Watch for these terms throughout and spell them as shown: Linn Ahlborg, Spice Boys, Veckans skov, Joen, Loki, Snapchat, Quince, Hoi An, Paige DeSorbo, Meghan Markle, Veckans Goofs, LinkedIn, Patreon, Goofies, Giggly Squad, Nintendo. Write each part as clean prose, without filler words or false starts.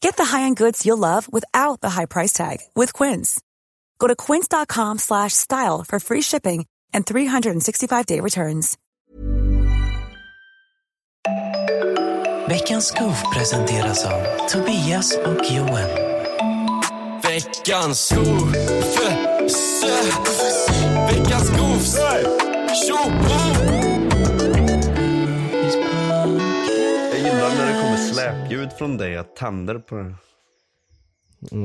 Get the high-end goods you'll love without the high price tag with Quince. Go to quince.com/style for free shipping and 365-day returns. Veckans skov presenteras av Tobias och Joen. Veckans skov. Veckans goofs. Jag gillar när det kommer släpljud från dig. Jag tänder på det.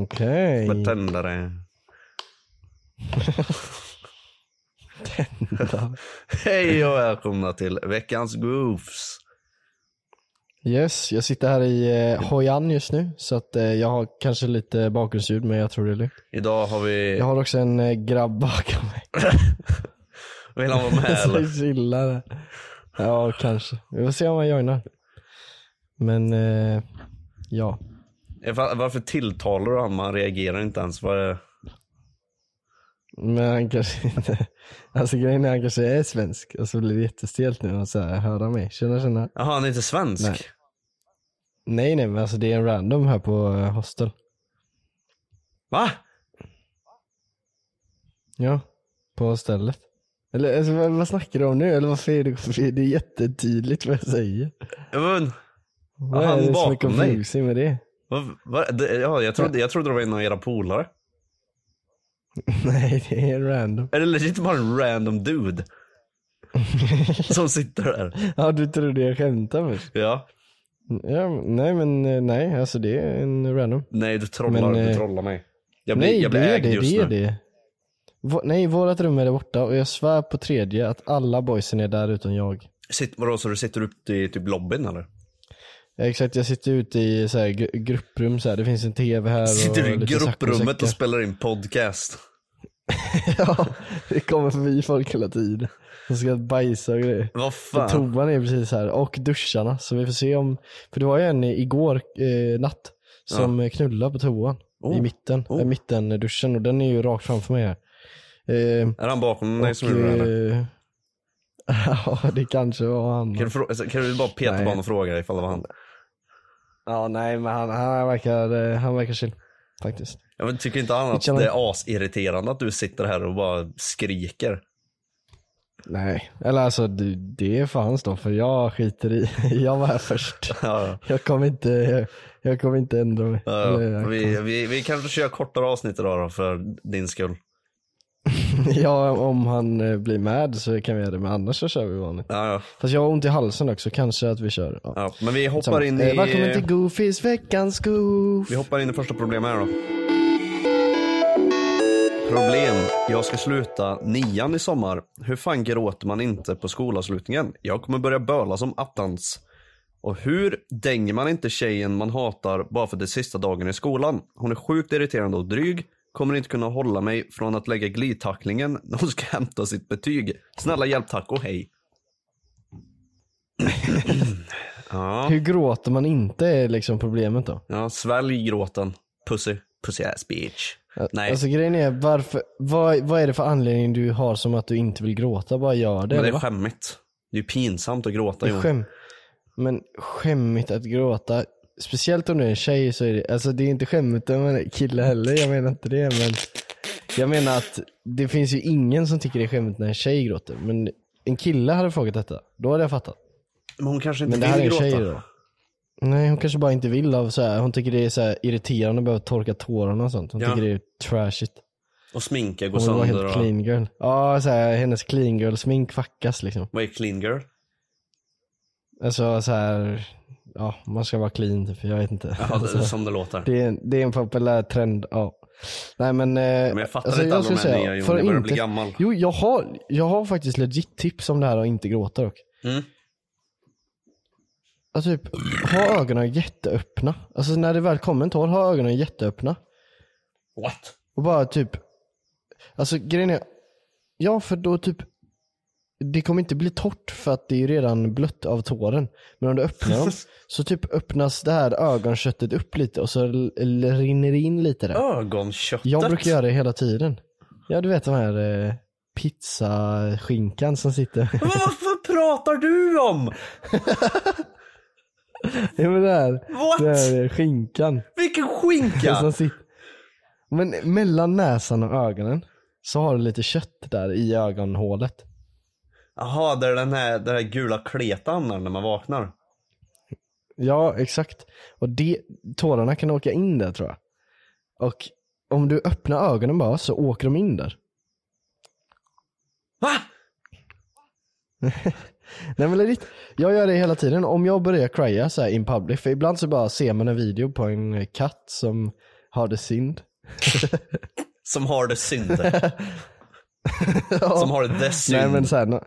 Okej. Okay. Tändare. Tändare. Hej och välkomna till Veckans Goofs. Yes, jag sitter här i Hoi An just nu, så att jag har kanske lite bakgrundsljud, men jag tror det är lugnt. Idag har vi... Jag har också en grabb bakom mig. Vill han vara med eller? Så chillare. Ja, kanske. Vi får se om han joinar. Men, ja. Varför tilltalar du honom? Han reagerar inte ens. Men han kanske inte... Alltså grejen är han kanske är svensk. Och så blir det jättestelt nu och så här, höra mig. Känna. Jaha, han är inte svensk? Nej, men alltså det är en random här på hostel. Va? Ja, på stället. Eller alltså, vad snackar du om nu? Eller varför är det? Det är jättetydligt vad jag säger. Men, vad han är det som är confusing med det? Ja, jag trodde det var en av era polare. Nej, det är random. Eller legit bara en random dude som sitter där. Ja, du trodde jag skämtade mig. Ja, nej, alltså det är en random. Nej, du trollar mig. Jag blir ägd just nu. Det. Nej, vårat rum är där borta och jag svär på tredje att alla boysen är där utan jag. Så du sitter upp i typ lobbyn eller? Exakt, jag sitter ute i så här grupprum så här. Det finns en tv här. Sitter du i grupprummet och spelar in podcast? Ja, det kommer förbi folk hela tiden. De ska bajsa och grejer. Vad fan? Toan är precis här och duscharna. Så vi får se om... För det var ju en igår natt som knullade på toan. I mitten duschen. Och den är ju rakt framför mig här. Är han bakom dig som gjorde det? Ja, det kanske var han. Kan du bara peta barn och fråga dig ifall det var han? Ja, nej, men han verkar chill faktiskt. Jag tycker inte annat att det är asirriterande att du sitter här och bara skriker. Nej, eller alltså det är fanns då, för jag skiter i. Jag var här först. Ja. Jag kommer inte ändra mig. Ja. Vi kanske kör kortare avsnitt idag då, för din skull. Ja, om han blir med så kan vi göra det, men annars så kör vi vanligt. Ja. Fast jag har ont i halsen också, kanske att vi kör. Ja, men vi hoppar in i... Välkommen till Goofies veckans goof. Vi hoppar in i första problemet här då. Problem. Jag ska sluta 9:an i sommar. Hur fan gråter man inte på skolavslutningen? Jag kommer börja böla som attans. Och hur dänger man inte tjejen man hatar bara för det sista dagen i skolan? Hon är sjukt irriterande och dryg. Kommer inte kunna hålla mig från att lägga glidtacklingen när hon ska hämta sitt betyg. Snälla hjälp, tack och hej. Ja. Hur gråter man inte är liksom problemet då? Ja, svälj gråten. Pussy ass bitch. Nej. Alltså grejen är, varför, vad är det för anledning du har som att du inte vill gråta? Bara gör det. Men det är skämmigt. Det är pinsamt att gråta. Men skämmigt att gråta. Speciellt om du är en tjej så är det... Alltså det är inte skämmigt om man är kille heller. Jag menar inte det, men... Jag menar att det finns ju ingen som tycker det är skämmigt när en tjej gråter. Men en kille hade frågat detta. Då hade jag fattat. Men hon kanske inte vill gråta då. Nej, hon kanske bara inte vill av så här. Hon tycker det är så här irriterande att behöva torka tårarna och sånt. Hon tycker det är trashigt. Och sminka går sönder. Hon var helt clean girl. Ja, så här, hennes clean girl smink fackas liksom. Vad är clean girl? Alltså så här, ja, man ska vara clean typ, jag vet inte. Ja, det är som det låter. Det är en populär trend, ja. Nej men jag fattar alltså, inte alla de här nya, jag börjar bli gammal. Jo, jag har faktiskt legit tips om det här och inte gråta dock. Mm. Alltså typ, ha ögonen jätteöppna. Alltså när det väl kommer en tår, ha ögonen jätteöppna. What? Och bara typ, alltså grejen är, ja för då typ, det kommer inte bli torrt för att det är redan blött av tåren. Men om du öppnar dem så typ öppnas det här ögonköttet upp lite och så rinner in lite där. Ögonköttet? Jag brukar göra det hela tiden. Ja, du vet den här pizzaskinkan som sitter. Men vad pratar du om? Ja, men det här skinkan. Vilken skinka? Som sitter. Men mellan näsan och ögonen så har du lite kött där i ögonhålet. Jaha, det är den här gula kletan när man vaknar. Ja, exakt. Och det, tårarna kan åka in där tror jag. Och om du öppnar ögonen bara så åker de in där. Va? Nej men lite, jag gör det hela tiden. Om jag börjar crya så här in public, för ibland så bara ser man en video på en katt som har det synd. Som har det synd. Som har det synd. Nej men så här,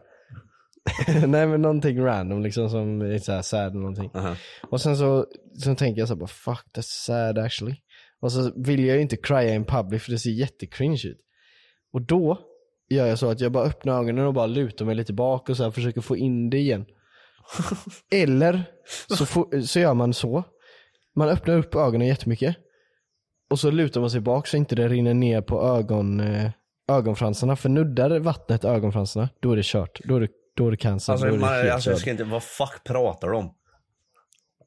nej men någonting random liksom som är så här sad någonting. Uh-huh. Och sen så tänker jag så här, bara fuck that's sad actually. Och så vill jag ju inte crya in public för det ser jättecringe ut. Och då gör jag så att jag bara öppnar ögonen och bara lutar mig lite bak och så här försöker få in det igen. Eller så gör man så. Man öppnar upp ögonen jättemycket och så lutar man sig bak så inte det rinner ner på ögonfransarna. För nuddar vattnet ögonfransarna, då är det kört. Då är det cancer. Alltså jag ska inte, vad fuck pratar de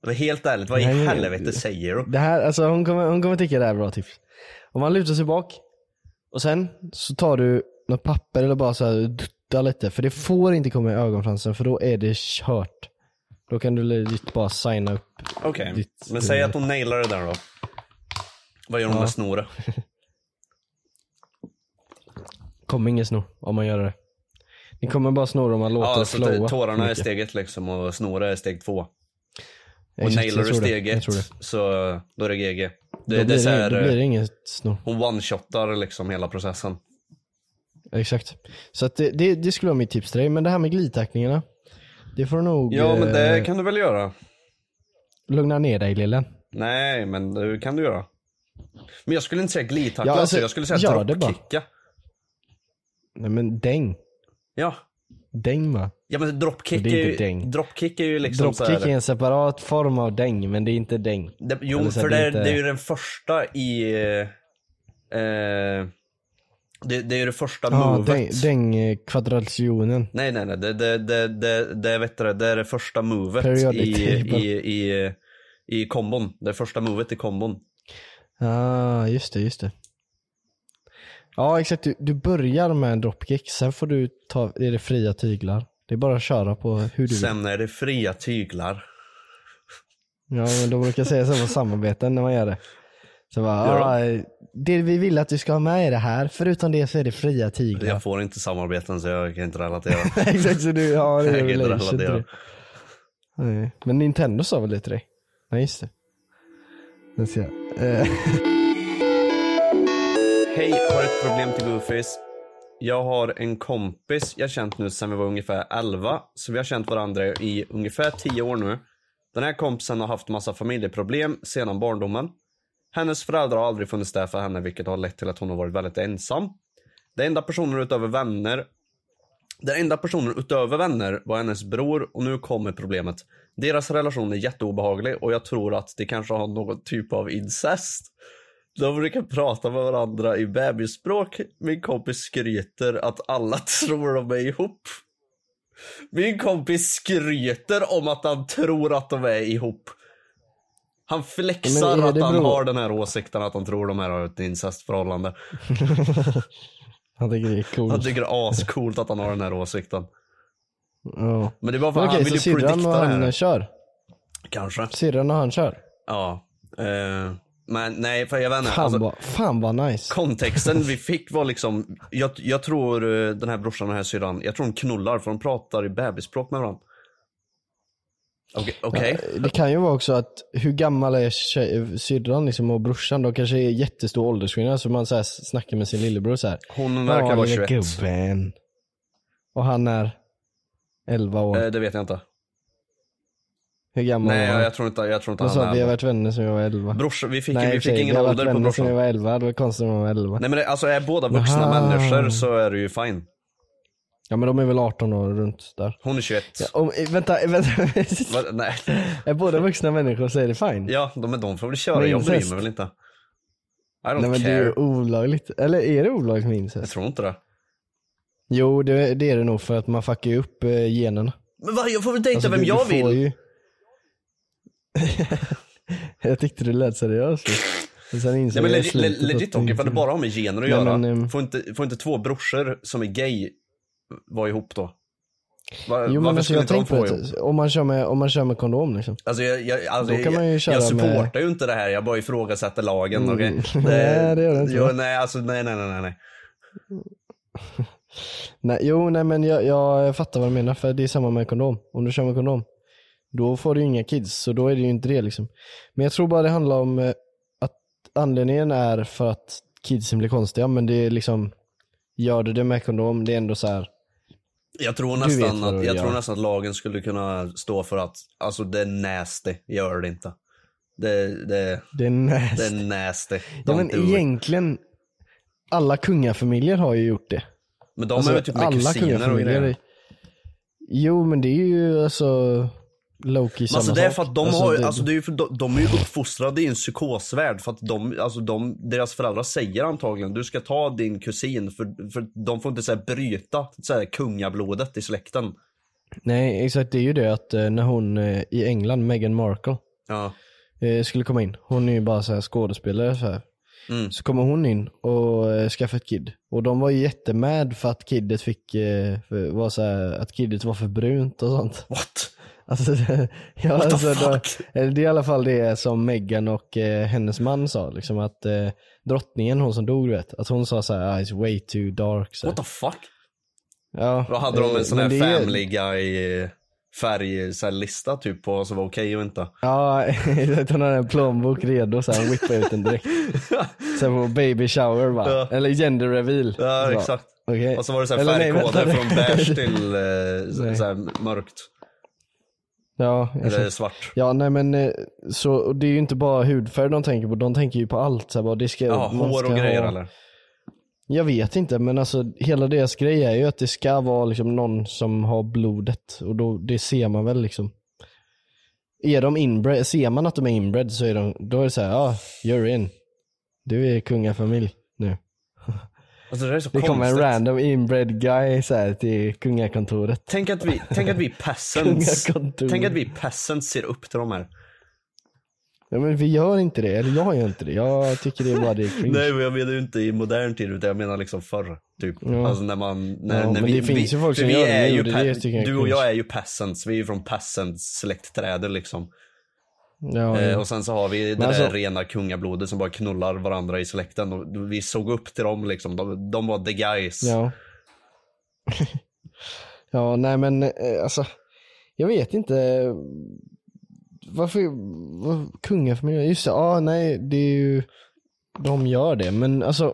om? Helt ärligt, vad i helvete säger du? Det här, alltså hon kommer tycka det här är bra tips. Om man lutar sig bak och sen så tar du något papper eller bara så här dutta lite. För det får inte komma i ögonfransen, för då är det kört. Då kan du bara signa upp. Okej, men säg att hon nailar det där då. Vad gör hon med snoret? Kommer ingen snor om man gör det. Ni kommer bara snor om man låter det flowa. Ja, så tårarna är steget liksom och snoret är steg 2. Och nailar du steget så då är det GG. Då blir det inget snor. Hon one-shotar liksom hela processen. Exakt. Så att det skulle vara mitt tips till dig. Men det här med glidtackningarna, det får nog... Ja, men det kan du väl göra. Lugna ner dig, lillen. Nej, men det kan du göra. Men jag skulle inte säga glidtackla, ja, alltså, jag skulle säga droppkicka. Nej, men däng. Ja. Däng, va? Ja, men droppkick är ju liksom... Droppkick är en separat form av däng, men det är inte däng. Jo, för det är ju den första i... Det är ju det första movet. Den kvadrationen. Nej. Det är det första movet i kombon. Det första movet i kombon. Ja, just det. Ja, exakt. Du börjar med en dropkick. Sen får du ta... Är det fria tyglar? Det är bara att köra på hur du... Sen är det fria tyglar. Ja, men de brukar säga så på samarbeten när man gör det. Så bara, det vi vill att du ska ha med i det här, förutom det så är det fria tyglar. Jag får inte samarbeten så jag kan inte relatera. Exakt, så du har det. Jag kan inte relatera. Nej. Men Nintendo sa väl lite det? Nej, just det. Den ser jag. Hej, har ett problem till Goofies. Jag har en kompis jag känt nu sedan vi var ungefär 11. Så vi har känt varandra i ungefär 10 år nu. Den här kompisen har haft massa familjeproblem sedan barndomen. Hennes föräldrar har aldrig funnits där för henne, vilket har lett till att hon har varit väldigt ensam. Den enda personen utöver vänner var hennes bror, och nu kommer problemet. Deras relation är jätteobehaglig och jag tror att det kanske har någon typ av incest. De brukar prata med varandra i bebisspråk. Min kompis skryter att alla tror de är ihop. Min kompis skryter om att han tror att de är ihop. Han flexar att han har den här åsikten att han tror de här har ett incestförhållande. Han tycker det är coolt. Han tycker det är ascoolt att han har den här åsikten. Oh. Men det är bara för att han vill ju predikta det här. Kör. Kanske. Sirran och han kör. Ja. Men nej, för jag vet inte. Fan vad nice. Kontexten vi fick var liksom, jag tror den här brorsan och den här syrran, jag tror de knullar för de pratar i bebisspråk med varandra. Okej. Ja, det kan ju vara också att hur gammal är syrran liksom, och brorsan då kanske är jättestor åldersskillnad, så man så här snackar med sin lillebror så här. Hon verkar vara 21. Gubben. Och han är 11 år. Det vet jag inte. Hur gammal? Nej, jag tror inte han är. Vi har varit vänner som jag var 11. Vi fick ingen ålder på brorsan. Jag var 11, det var konstigt om jag var 11. Nej, men det, alltså är båda vuxna människor så är det ju fine. Ja, men de är väl 18 år runt där. Hon är 21. Ja, vänta. Nej. Är båda vuxna människor så är det fine. Ja, de får väl köra. Jag bryr mig väl inte. Nej, men det är ju olagligt. Eller är det olagligt med incest? Jag tror inte det. Jo, det är det nog för att man fuckar upp generna. Men vad, jag får väl tänka alltså, vem jag vill? Ju... jag tyckte det lät seriöst. Nej, men legit om det bara har med gener att göra. Men, får inte två brorsor som är gay vara ihop då? Jo, men alltså, jag tänkte att om man kör med kondom liksom. Alltså jag supportar ju inte det här. Jag bara ifrågasätter lagen. Okay? Nej, det gör det inte. Nej. Men jag fattar vad du menar. För det är samma med kondom. Om du kör med kondom, då får du inga kids. Så då är det ju inte det liksom. Men jag tror bara det handlar om att anledningen är för att kidsen blir konstiga. Men det är liksom, gör du det med kondom, det är ändå så här. Jag tror nästan att lagen skulle kunna stå för att, alltså det är nasty, gör det inte. Det är nasty. Ja, men egentligen alla kungafamiljer har ju gjort det. Men de alltså, är väl typ med kusiner och grejer. Jo, men det är ju alltså Loki samma sak. De är ju uppfostrade i en psykosvärld för att deras föräldrar säger antagligen du ska ta din kusin för de får inte så här bryta så här kungablodet i släkten. Nej, exakt, det är ju det att när hon i England, Meghan Markle, ja, skulle komma in. Hon är ju bara så här skådespelare så här. Mm. Så kommer hon in och skaffade ett kid. Och de var ju jättemad för att kidet var för brunt och sånt. What? Alltså, ja, what alltså, the fuck? Det är i alla fall det som Meghan och hennes man sa. Liksom att drottningen, hon som dog, vet, att hon sa så här: it's way too dark. Så. What the fuck? Ja. Då hade de en sån här family guy färg så här lista typ på så var okej och inte. Ja, hon har en plånbok redo så han whippar ut den direkt. Sen på baby shower va? Ja. Eller gender reveal. Ja, så, exakt. Okay. Och så var det så här färgkoder från beige till så här mörkt. Ja, eller svart. Ja, nej men så, och det är ju inte bara hudfärg de tänker på, de tänker ju på allt så här, bara det ska, ja, hår och grejer eller. Jag vet inte, men alltså hela deras grej är ju att det ska vara liksom någon som har blodet och då det ser man väl liksom. Är de inbred, ser man att de är inbred så är de, då är det så här, ja, you're in. Du är kungafamilj nu. Alltså det är så konstigt. Det kommer en random inbred guy så här till kungakontoret. Tänk att vi peasants. Tänk att vi peasants ser upp till de här. Ja, men vi gör inte det, eller jag gör inte det. Jag tycker det är bara det är cringe. Nej, men jag menar ju inte i modern tid, utan jag menar liksom förr typ. Ja. Alltså du och jag är ju peasants, vi är ju från peasants släktträder liksom. Ja, ja. Och sen så har vi det alltså, där rena kungablodet som bara knullar varandra i släkten och vi såg upp till dem liksom. De var the guys. Ja. Ja, nej men alltså jag vet inte. Varför kungafamiljen? Just det, ah, nej, det är ju de gör det, men alltså.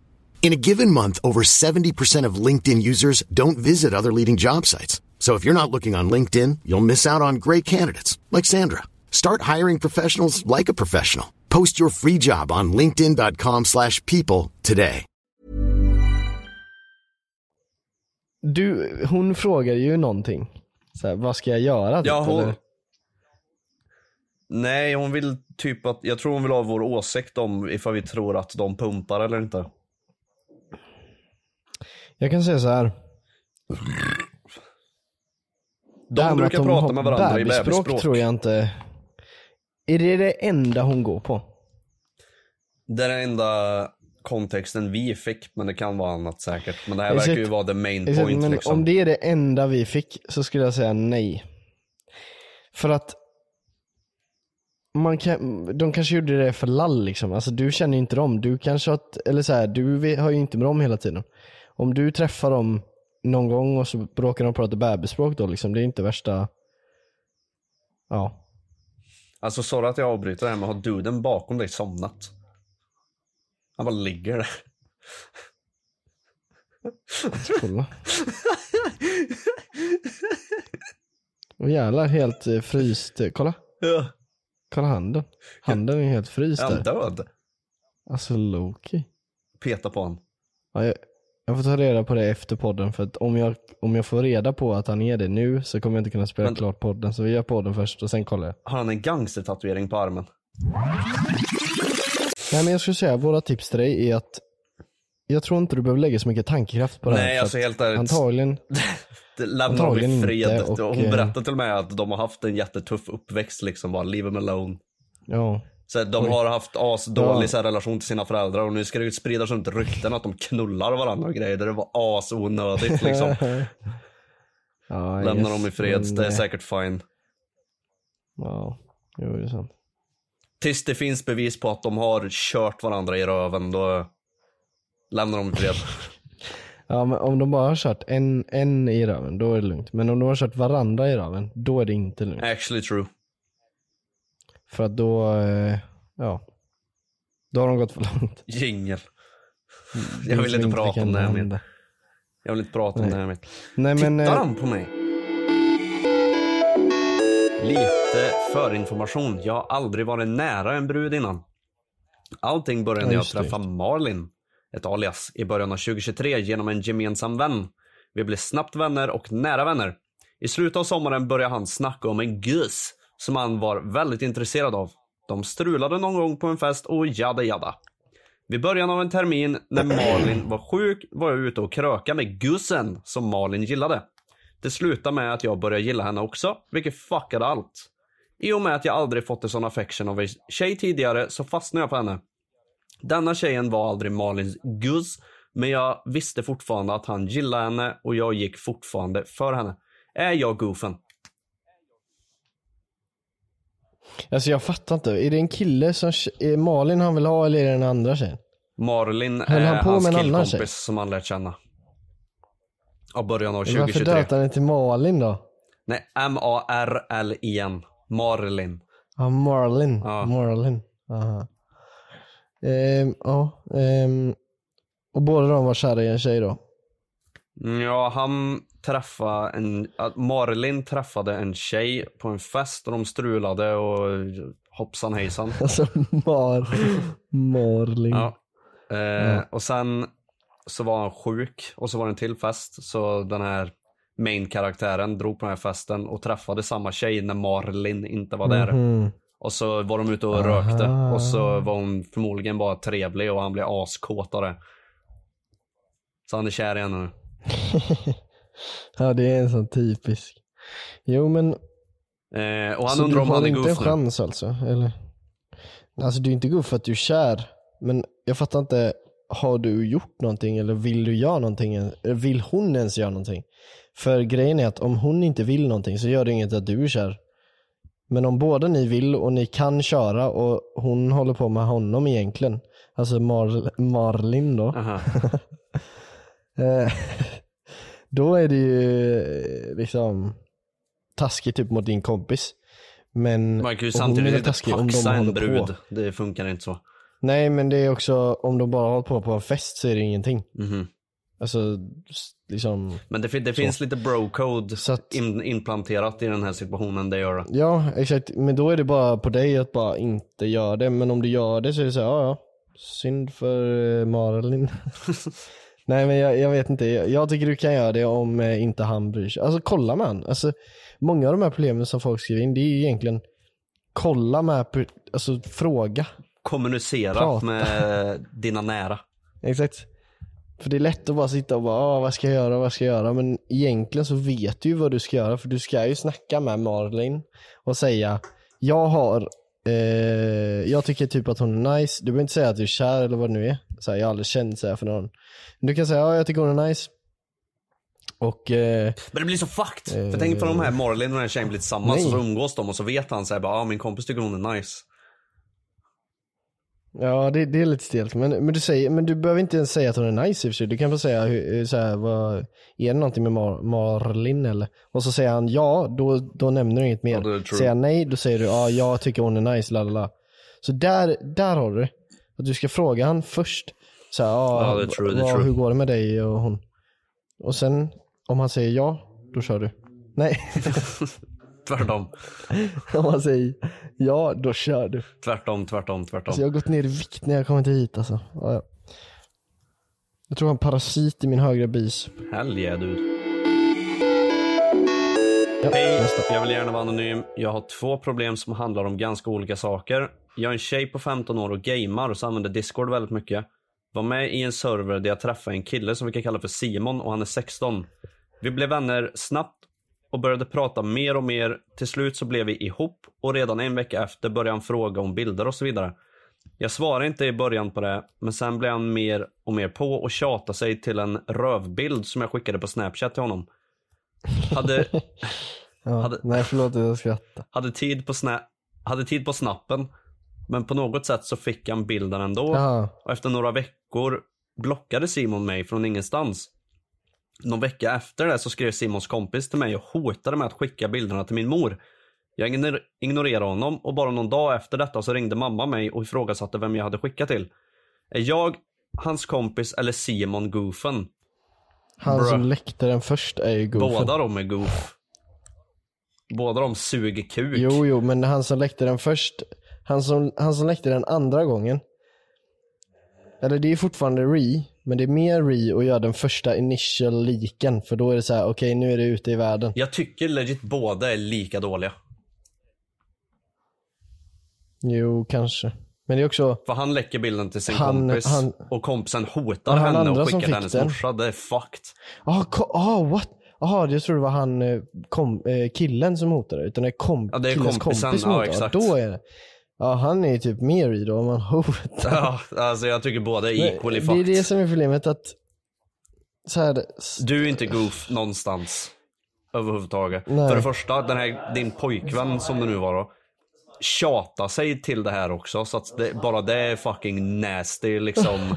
In a given month, over 70% of LinkedIn users don't visit other leading job sites. So if you're not looking on LinkedIn, you'll miss out on great candidates, like Sandra. Start hiring professionals like a professional. Post your free job on linkedin.com/people today. Hon frågar ju någonting. Så här, vad ska jag göra? Ja, hon... Nej, hon vill typ att... Jag tror hon vill ha vår åsikt om ifall vi tror att de pumpar eller inte. Jag kan säga så här. De brukar prata med varandra i bebisspråk. Tror jag inte. Är det enda hon går på? Det är den enda... kontexten vi fick, men det kan vara annat säkert. Men det här verkar ju vara the main point. Men liksom, om det är det enda vi fick så skulle jag säga nej. För att man kan, de kanske gjorde det för lall liksom. Alltså du känner ju inte dem. Du kanske att, eller så här, du har ju inte med dem hela tiden. Om du träffar dem någon gång och så bråkar de prata bebisspråk då liksom, det är inte värsta. Ja. Alltså sorry att jag avbryter det här, men har duden bakom dig somnat? Han bara ligger där. Kolla. Och jävlar, helt fryst. Kolla. Ja. Kolla handen. Handen är helt fryst där. Han död. Alltså Loki. Peta på han. Ja, jag får ta reda på det efter podden. För att om jag får reda på att han är det nu så kommer jag inte kunna spela klart podden. Så vi gör podden först och sen kollar jag. Har han en gangstertatuering på armen? Nej, men jag skulle säga, våra tips till dig är att jag tror inte du behöver lägga så mycket tankekraft på det här. Nej, alltså helt ärligt. Antagligen. Det lämnar vi i fred. Och hon berättade till mig att de har haft en jättetuff uppväxt, liksom bara leave them alone. Ja. Så de har haft asdålig relation till sina föräldrar och nu ska det ju sprida sånt rykten att de knullar varandra och grejer. Det var asonödigt liksom. Ja, lämnar dem i fred, det är säkert fine. Ja, jo, det är sant. Tills det finns bevis på att de har kört varandra i röven, då lämnar de fred. Ja, men om de bara har kört en i röven, då är det lugnt. Men om de har kört varandra i röven, då är det inte lugnt. Actually true. För att då, då har de gått för långt. Jingel. Jag vill inte prata om det här med. Nej, men, tittar han på mig? Lite förinformation. Jag har aldrig varit nära en brud innan. Allting började när jag träffade Marlin, ett alias, i början av 2023 genom en gemensam vän. Vi blev snabbt vänner och nära vänner. I slutet av sommaren började han snacka om en gus som han var väldigt intresserad av. De strulade någon gång på en fest och jada. Vid början av en termin när Marlin var sjuk var jag ute och kröka med gussen som Marlin gillade. Det slutade med att jag började gilla henne också, vilket fuckade allt. I och med att jag aldrig fått en sån affection av en tjej tidigare så fastnade jag på henne. Denna tjejen var aldrig Malins guss, men jag visste fortfarande att han gillade henne och jag gick fortfarande för henne. Är jag goofen? Alltså jag fattar inte. Är det en kille som Malin han vill ha eller är det en andra tjej? Marlin är han hans killkompis som han lärt känna. Av början av 2023. Varför döpte han inte Marlin då? Nej, Marlin. Marlin. Ja, Marlin. Ja. Marlin. Aha. Och båda de var kära i en tjej då? Ja, han träffade Marlin träffade en tjej på en fest och de strulade och hoppsan hejsan. Alltså Marlin. Ja. Och sen... så var han sjuk och så var det en till fest. Så den här main-karaktären drog på den här festen och träffade samma tjej när Marlin inte var där. Mm-hmm. Och så var de ute och rökte. Och så var hon förmodligen bara trevlig och han blev askåtare. Så han är kär igen nu. Ja, det är en sån typisk. Jo, men... och han undrar om han är goof nu. Så du har inte en chans alltså? Eller? Alltså, du är inte goof för att du är kär. Men jag fattar inte... har du gjort någonting eller vill du göra någonting? Eller vill hon ens göra någonting? För grejen är att om hon inte vill någonting så gör det inget att du kör. Men om båda ni vill och ni kan köra och hon håller på med honom egentligen. Alltså Marlin då. Då är det ju liksom taskigt typ mot din kompis. Men man kan ju samtidigt inte paxa en brud. På. Det funkar inte så. Nej, men det är också om de bara håller på en fest så är det ingenting. Mm-hmm. Alltså liksom. Men det finns lite bro-code inplanterat i den här situationen det gör. Ja, exakt. Men då är det bara på dig att bara inte göra det. Men om du gör det så är det så här, ja. Synd för Marlin. Nej, men jag vet inte. Jag tycker du kan göra det om inte han bryr sig. Alltså kolla med han. Alltså, många av de här problemen som folk skriver in, det är ju egentligen kolla med, alltså fråga. Kommunicera prata. Med dina nära. Exakt. För det är lätt att bara sitta och bara, vad ska jag göra? Men egentligen så vet du ju vad du ska göra. För du ska ju snacka med Marlin och säga, jag tycker typ att hon är nice. Du behöver inte säga att du är kär eller vad det nu är. Så här, jag har aldrig känt så här för någon. Men du kan säga, jag tycker hon är nice. Och, men det blir så fucked. För tänk på de här Marlin och den här tjejen blir tillsammans och så umgås de och så vet han så här, min kompis tycker hon är nice. Ja, det är lite stelt. Men du behöver inte ens säga att hon är nice i för sig. Du kan bara säga så här, är det någonting med Marlin eller? Och så säger han ja, då nämner du inget mer. Ja, säger han nej, då säger du ja, jag tycker hon är nice, lalala. Så där har du att du ska fråga han först. Så här, hur går det med dig och hon? Och sen, om han säger ja, då kör du. Nej. Tvärtom. Om man säger ja, då kör du. Tvärtom. Alltså jag har gått ner i vikt när jag kommit hit alltså. Ja. Jag tror jag har en parasit i min högra bicep. Helge, du. Ja, hej, jag vill gärna vara anonym. Jag har 2 problem som handlar om ganska olika saker. Jag är en tjej på 15 år och gamer och så använder Discord väldigt mycket. Var med i en server där jag träffade en kille som vi kan kalla för Simon och han är 16. Vi blev vänner snabbt och började prata mer och mer. Till slut så blev vi ihop och redan en vecka efter började han fråga om bilder och så vidare. Jag svarade inte i början på det, men sen blev han mer och mer på och tjatade sig till en rövbild som jag skickade på Snapchat till honom. Hade tid på snappen, men på något sätt så fick han bilden ändå. Aha. Och efter några veckor blockade Simon mig från ingenstans. Någon vecka efter det så skrev Simons kompis till mig och hotade med att skicka bilderna till min mor. Jag ignorerade honom och bara någon dag efter detta så ringde mamma mig och ifrågasatte vem jag hade skickat till. Är jag, hans kompis eller Simon goofen? Han som läckte den först är ju goofen. Båda de är goof. Båda de suger kuk. Jo, men han som läckte den först, han som läckte den andra gången. Eller det är fortfarande men det är mer att göra den första initial liken. För då är det så här, okej, nu är det ute i världen. Jag tycker legit båda är lika dåliga. Jo, kanske. Men det är också... För han läcker bilden till sin kompis. Och kompisen hotar henne och skickar hennes morsa. Det är fucked. What? Jaha, jag tror det var han killen som hotade. Utan det är killens kompis som hotade. Då är det... Ja, han är ju typ mer i då om man hotar. Ja, alltså jag tycker båda är equally fucked. Det är det som är problemet att så här, du är inte goof någonstans överhuvudtaget. Nej. För det första, din pojkvän som det nu var då tjatar sig till det här också. Så att bara det är fucking nasty liksom.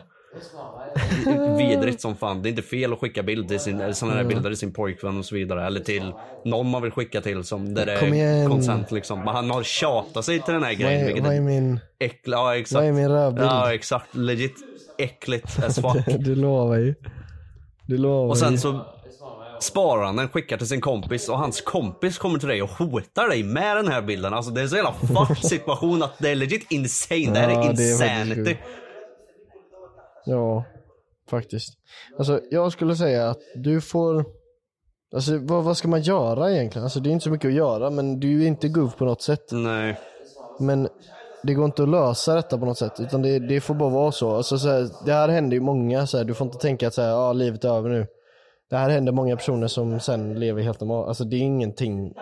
Vidrigt som fan. Det är inte fel att skicka bilder sådana här bilder till sin pojkvän och så vidare. Eller till någon man vill skicka till som där det är konsent liksom. Men han har tjatat sig till den här grejen. Vad är min rövbild? Ja, exakt. Legit äckligt as fuck. Du lovar ju. Och sen så sparar han den, skickar till sin kompis och hans kompis kommer till dig och hotar dig med den här bilden. Alltså det är så jävla fuck situation att det är legit insane. Det här är insanity. Ja, faktiskt. Alltså, jag skulle säga att du får... Alltså, vad ska man göra egentligen? Alltså, det är inte så mycket att göra, men du är inte goof på något sätt. Nej. Men det går inte att lösa detta på något sätt, utan det får bara vara så. Alltså, så här, det här händer ju många. Så här, du får inte tänka att så här, livet är över nu. Det här händer många personer som sen lever helt normalt. Alltså, det är ingenting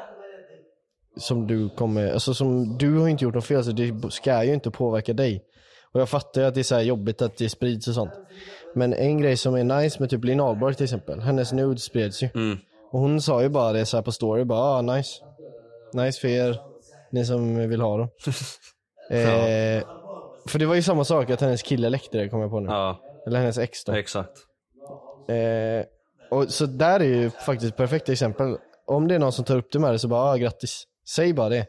som du kommer... Alltså, som du har inte gjort något fel, så det ska ju inte påverka dig. Och jag fattar ju att det är så här jobbigt att det sprids och sånt. Men en grej som är nice med typ Linn Ahlborg till exempel. Hennes nudes spreds ju. Mm. Och hon sa ju bara det så här på story. Bara, nice. Nice för er. Ni som vill ha dem. För det var ju samma sak att hennes kille läckte det, kommer jag på nu. Ja. Eller hennes ex då. Exakt. Och så där är ju faktiskt perfekt exempel. Om det är någon som tar upp det med det så bara, grattis. Säg bara det.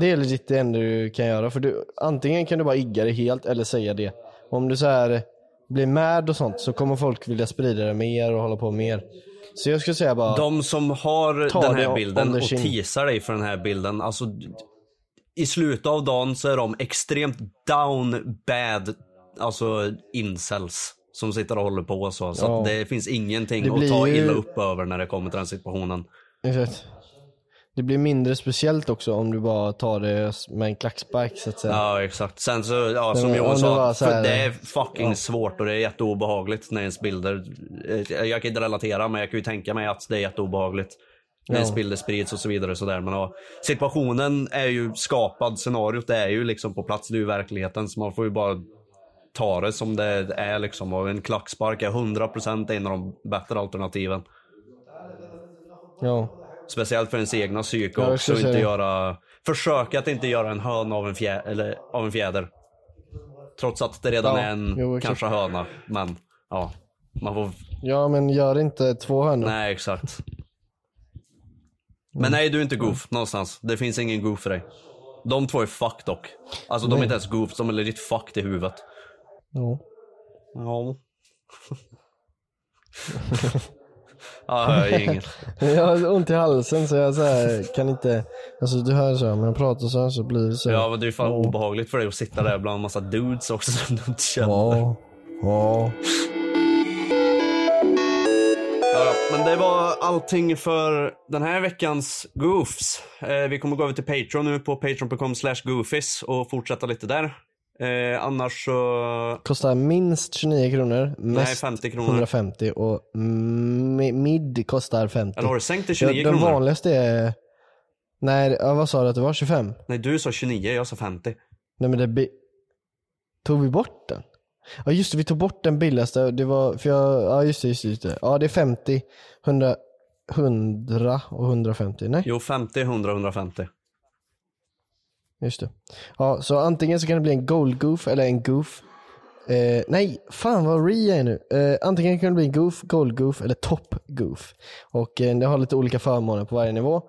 Det är legit det enda du kan göra. För du, antingen kan du bara igga det helt eller säga det. Om du så här blir mad och sånt så kommer folk vilja sprida det mer och hålla på mer. Så jag skulle säga bara... De som har den här bilden och teasar dig för den här bilden, alltså i slutet av dagen så är de extremt down bad, alltså incels som sitter och håller på så. Så att det finns ingenting det att ta illa upp över när det kommer till den situationen. Exakt. Det blir mindre speciellt också om du bara tar det med en klackspark så att säga. Ja, exakt. Sen så, ja, som Johan sa, för det är fucking svårt och det är jätteobehagligt när ens bilder... Jag kan inte relatera, men jag kan ju tänka mig att det är jätteobehagligt när ens bilder sprids och så vidare och så där. Men ja, situationen är ju skapad, scenariot är ju liksom på plats, det är ju verkligheten, så man får ju bara ta det som det är liksom. Och en klackspark är 100% en av de bättre alternativen. Ja. Speciellt för ens egna psyke också, och inte göra, försöka att inte göra en höna av en fjäder, eller av en fjäder. Trots att det redan är en kanske höna, men ja, man får... Ja, men gör inte två hönor. Nej, exakt. Men nej, du är inte goof någonstans. Det finns ingen goof för dig. De två är fuck dock. Alltså de är inte ens goof, de är lite fuck i huvudet. Ja. Ja. Ja, jag hör inget. Jag har ont i halsen så jag så här, kan inte. Alltså du hör så här, men jag pratar så här så blir det så här. Ja, men det är fan obehagligt för dig att sitta där bland en massa dudes också som du inte känner. Ja. Ja, men det var allting för den här veckans Goofs. Vi kommer gå över till Patreon nu på patreon.com/goofies och fortsätta lite där. Annars så kostar minst 29 kronor, mest 50 kronor. 150 och mid kostar 50. Eller har du sänkt till 29 kronor? Den vanligaste är... Nej, vad sa du att det var? 25? Nej, du sa 29, jag sa 50. Nej, men det tog vi bort den? Ja, just det, vi tog bort den billigaste. Det var, för jag... Ja, just det. Ja, det är 50, 100 och 150, nej? Jo, 50, 100 och 150. Just det. Ja, så antingen så kan det bli en gold goof eller en goof. Nej, fan vad rea är nu. Antingen kan det bli en goof, gold goof eller top goof. Och det har lite olika förmåner på varje nivå.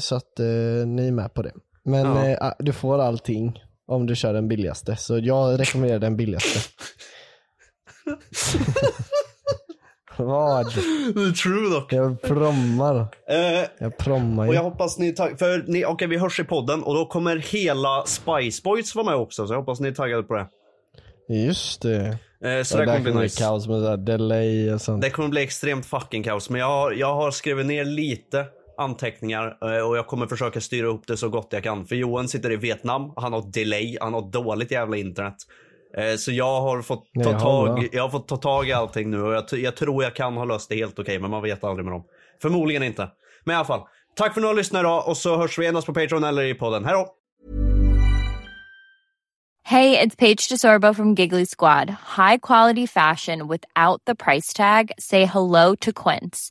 Så att ni är med på det. Men du får allting om du kör den billigaste. Så jag rekommenderar den billigaste. Vad? Det är true dock. Jag prommar. Och jag hoppas ni för vi hörs i podden. Och då kommer hela Spice Boys vara med också. Så jag hoppas ni är taggade på det. Just det. Så det kommer bli nice. Kaos med där delay och sånt. Det kommer bli extremt fucking kaos. Men jag har skrivit ner lite anteckningar. Och jag kommer försöka styra upp det så gott jag kan. För Johan sitter i Vietnam. Han har delay, han har dåligt jävla internet. Så jag har fått ta tag i allting nu. Och jag tror jag kan ha löst det helt okej, men man vet aldrig med dem. Förmodligen inte. Men i alla fall, tack för att ni har lyssnat idag. Och så hörs vi igen på Patreon eller i podden. Hej då! Hey, it's Paige DeSorbo from Giggly Squad. High quality fashion without the price tag. Say hello to Quince.